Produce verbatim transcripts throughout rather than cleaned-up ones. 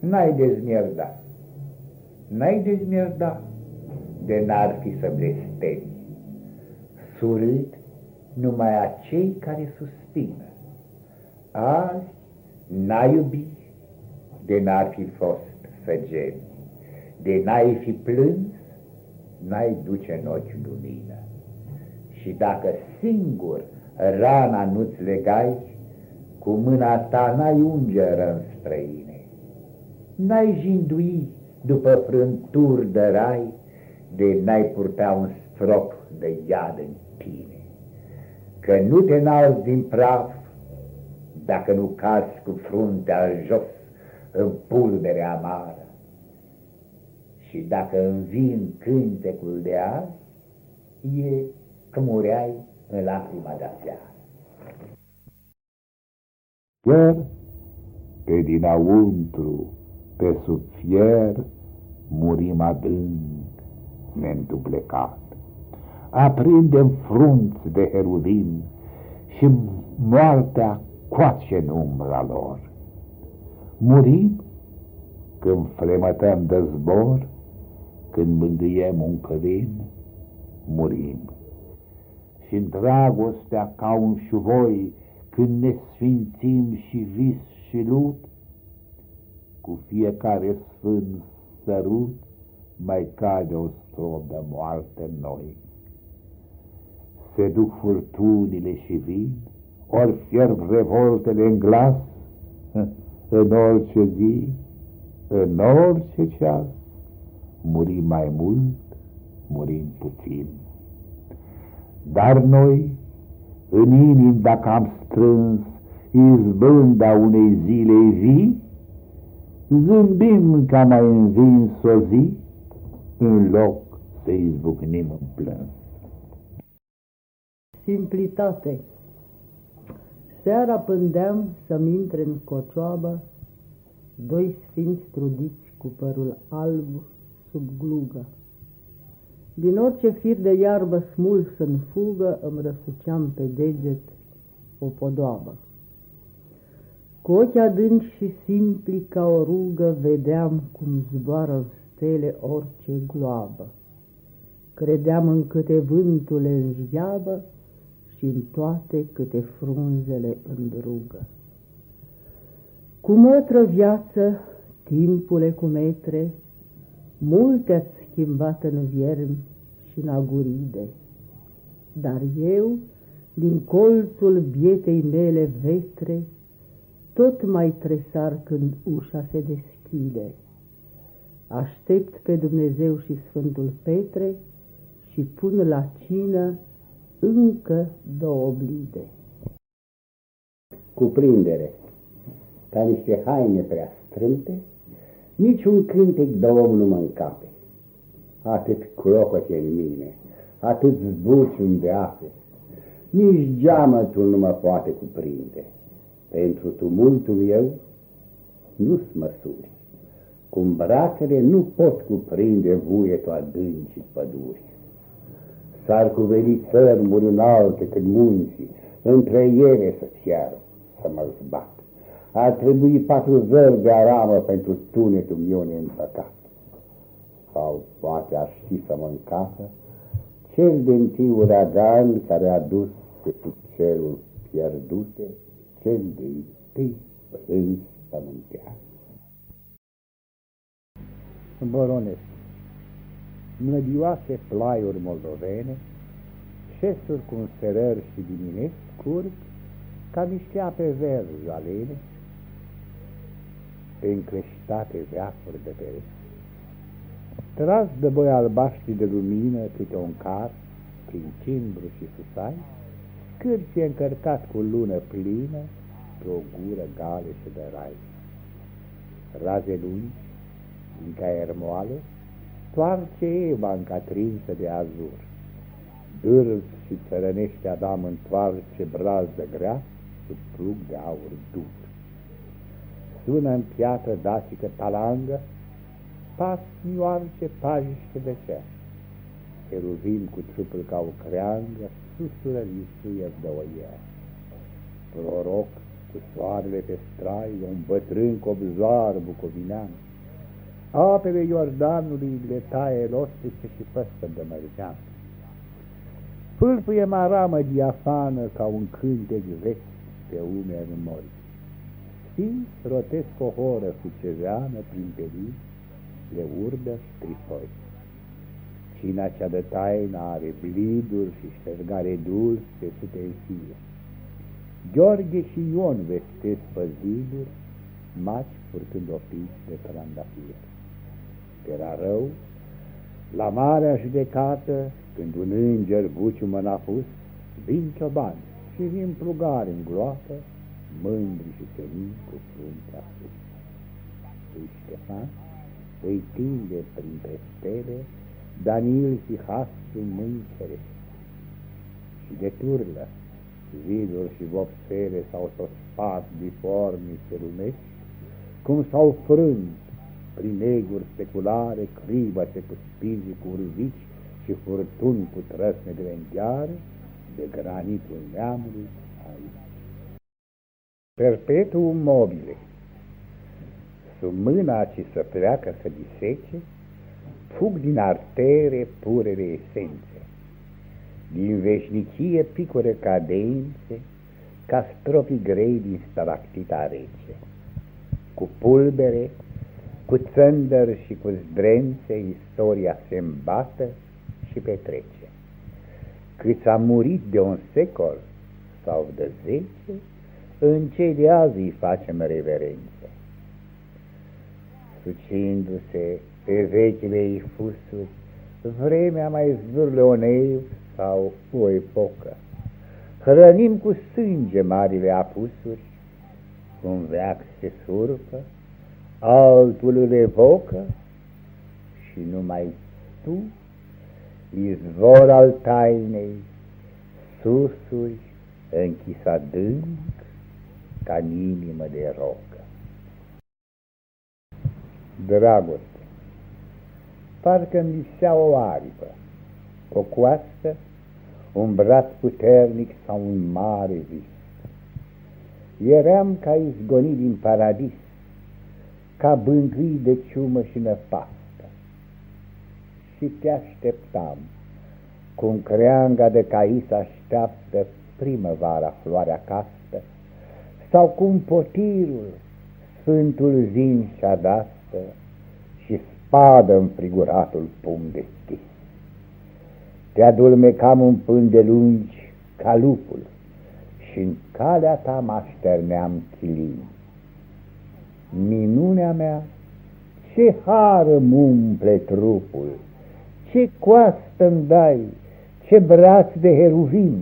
n-ai dezmierda, n-ai dezmierda de n-ar fi să blestemi. Surâd numai a cei care suspină. Azi n-ai iubi de n-ar fi fost făgeni, de n-ai fi plâns, n-ai duce în ochi lumină. Și dacă singur rana nu-ți legai, cu mâna ta n-ai unge răni străine, n-ai jindui după frânturi de rai, de n-ai purta un strop de iad în tine, că nu te n-auzi din praf dacă nu cazi cu fruntea jos în pulbere amară. Și dacă învin cântecul de azi, e că mureai în lacrima de-a seară. Chiar pe dinăuntru, pe sub fier, murim adânc, ne-ntuplecat. Aprindem frunți de heruvim și moartea coace în umbra lor. Murim când flemătăm de zbor, când mângâiem un călin, murim. Și în dragostea ca un șuvoi, când ne sfințim și vis și lut, cu fiecare sfânt sărut mai cade o strop de moarte noi. Se duc furtunile și vin, ori fierb revoltele în glas, în orice zi, în orice ceas, murim mai mult, murim puțin. Dar noi, în inim, dacă am strâns izbânda unei zilei vii, zâmbim că am mai învins o zi, în loc să izbucnim în plâns. Simplitate. Seara pândeam să-mi intre în cocioabă doi sfinți trudiți cu părul alb sub glugă. Din orice fir de iarbă smuls în fugă, îmi răsuceam pe deget o podoabă. Cu ochi adânci și simpli ca o rugă, vedeam cum zboară în stele orice gloabă. Credeam în câte vântule în zgheabă și în toate câte frunzele îndrugă. Cu mătră viață, timpule cu metre, multe-ați schimbat în viermi și în aguride, dar eu, din colțul bietei mele vetre, tot mai tresar când ușa se deschide. Aștept pe Dumnezeu și Sfântul Petre și pun la cină încă două oblide. Cuprindere, ca niște haine prea strâmte, niciun cântec de om nu mă încape. Atât crocote în mine, atât zbucium de ape, nici geamătul nu mă poate cuprinde. Pentru tumultul meu nu-s măsuri, cum brațele nu pot cuprinde vuietul adâncii păduri. S-ar cuveri țărmuri înalte cât munții, între ele să ceară să mă zbat. Ar trebui patru zări de aramă pentru tunetul meu neîmpăcat. Sau poate ar ști să mă încasă cel de-ntii uragan care a dus pe sub cerul pierdute, cel de-ntii plâns pământean. Boronescu. Mlădioase plaiuri moldovene, șesuri cu înserări și dimineți curg ca niște ape verzi alene, pe încreștate veacuri de pereți. Tras de boi albaștri de lumină câte un car, prin cimbru și susai, cârție încărcat cu lună plină pe o gură gale și de rai. Raze lungi, încă ermoale, toarce Eva încă trinsă de azur. Dârz și țărănește Adam întoarce brazdă grea sub plug de aur dur. Sună în piatră dacică talangă, pas mioarce pajiște de cer. Heruvim cu trupul ca o creangă, susură lisuie de oier. Proroc cu soarele pe straie, un bătrân cobzar bucovinean. Apele Iordanului le taie elostice și păstă de mărgeam. Pâlpâie maramă diafană ca un cântec vechi pe umeri mori. Sfinți rotesc o horă cu ceveană prin perii, le urdă strifoi. Cina cea de taină are bliduri și ștergare dulci pe sute în fie. Gheorghe și Ion vestesc păziduri, maci purtând opiți de trandafir. Era rău, la marea judecată, când un înger buciumă n-a pus, vin ciobani și vin plugari în gloată, mândri și senin cu fruntea sus. Lui Ștefan îi tinde printre stele Danil și Hasu mâini cerești. Și de turlă ziduri și vopsele s-au sospat diformi se lumești, cum s-au frânt prin eguri speculare, cribăse cu spizii, cu urzici și furtuni cu trăsne de vengheare, de granitul neamului aici. Perpetuum mobile, sub mâna ce să pleacă să disece, fug din artere purele esențe, din veșnicie picure cadențe, ca stropii grei din stalactita rece, cu pulbere, cu țândări și cu zdrențe, istoria se îmbată și petrece. Câți a murit de un secol sau de zece, în cei de azi îi facem reverențe. Sucindu-se pe vechile ei fusuri, vremea mai zvârle o neiv sau o epocă. Hrănim cu sânge marile apusuri, un veac se surpă, altul îl evocă și numai tu, izvor al tainei, susuri închis adânc ca în inimă de rocă. Dragoste, parcă-mi visea o aripă, o coastă, un braț puternic sau un mare vis. Eram ca izgonit din paradis, ca bângâi de ciumă și năpastă. Și te așteptam, cum creanga de cais așteaptă primăvara floarea castă, sau cum potirul sfântul zin și adastă și spadă înfriguratul pumn deschis. Te adulmecam un pân de lungi ca lupul și în calea ta mă așterneam chilin. Minunea mea, ce hară-mi umple trupul, ce coastă-mi dai, ce braț de heruvim!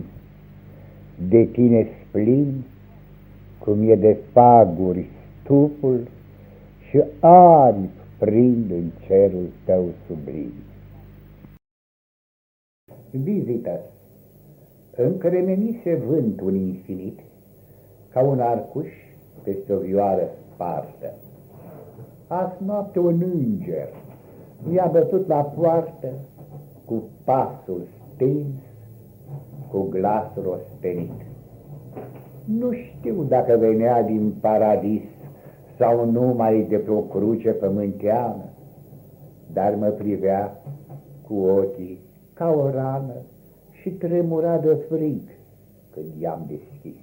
De tine splin, cum e de faguri stupul și ani prind în cerul tău sublim. Vizită. Încremenise vântul infinit, ca un arcuș peste o vioară spartă. Azi noapte un înger mi-a bătut la poartă cu pasul stins, cu glasul ostenit. Nu știu dacă venea din paradis sau numai de pe o cruce pământeană, dar mă privea cu ochii ca o rană și tremura de frig când i-am deschis.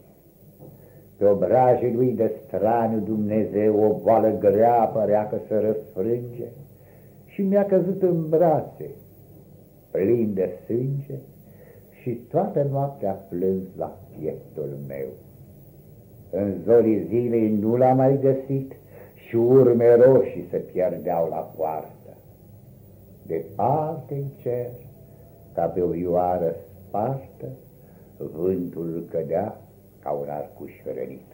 Pe obrajii lui de straniu Dumnezeu o boală grea părea că se răsfrânge și mi-a căzut în brațe, plin de sânge, și toată noaptea plâns la pieptul meu. În zorii zilei nu l-am mai găsit și urme roșii se pierdeau la poartă. Departe în cer, ca pe o ioară spartă, vântul cădea ca un arcuș rănit.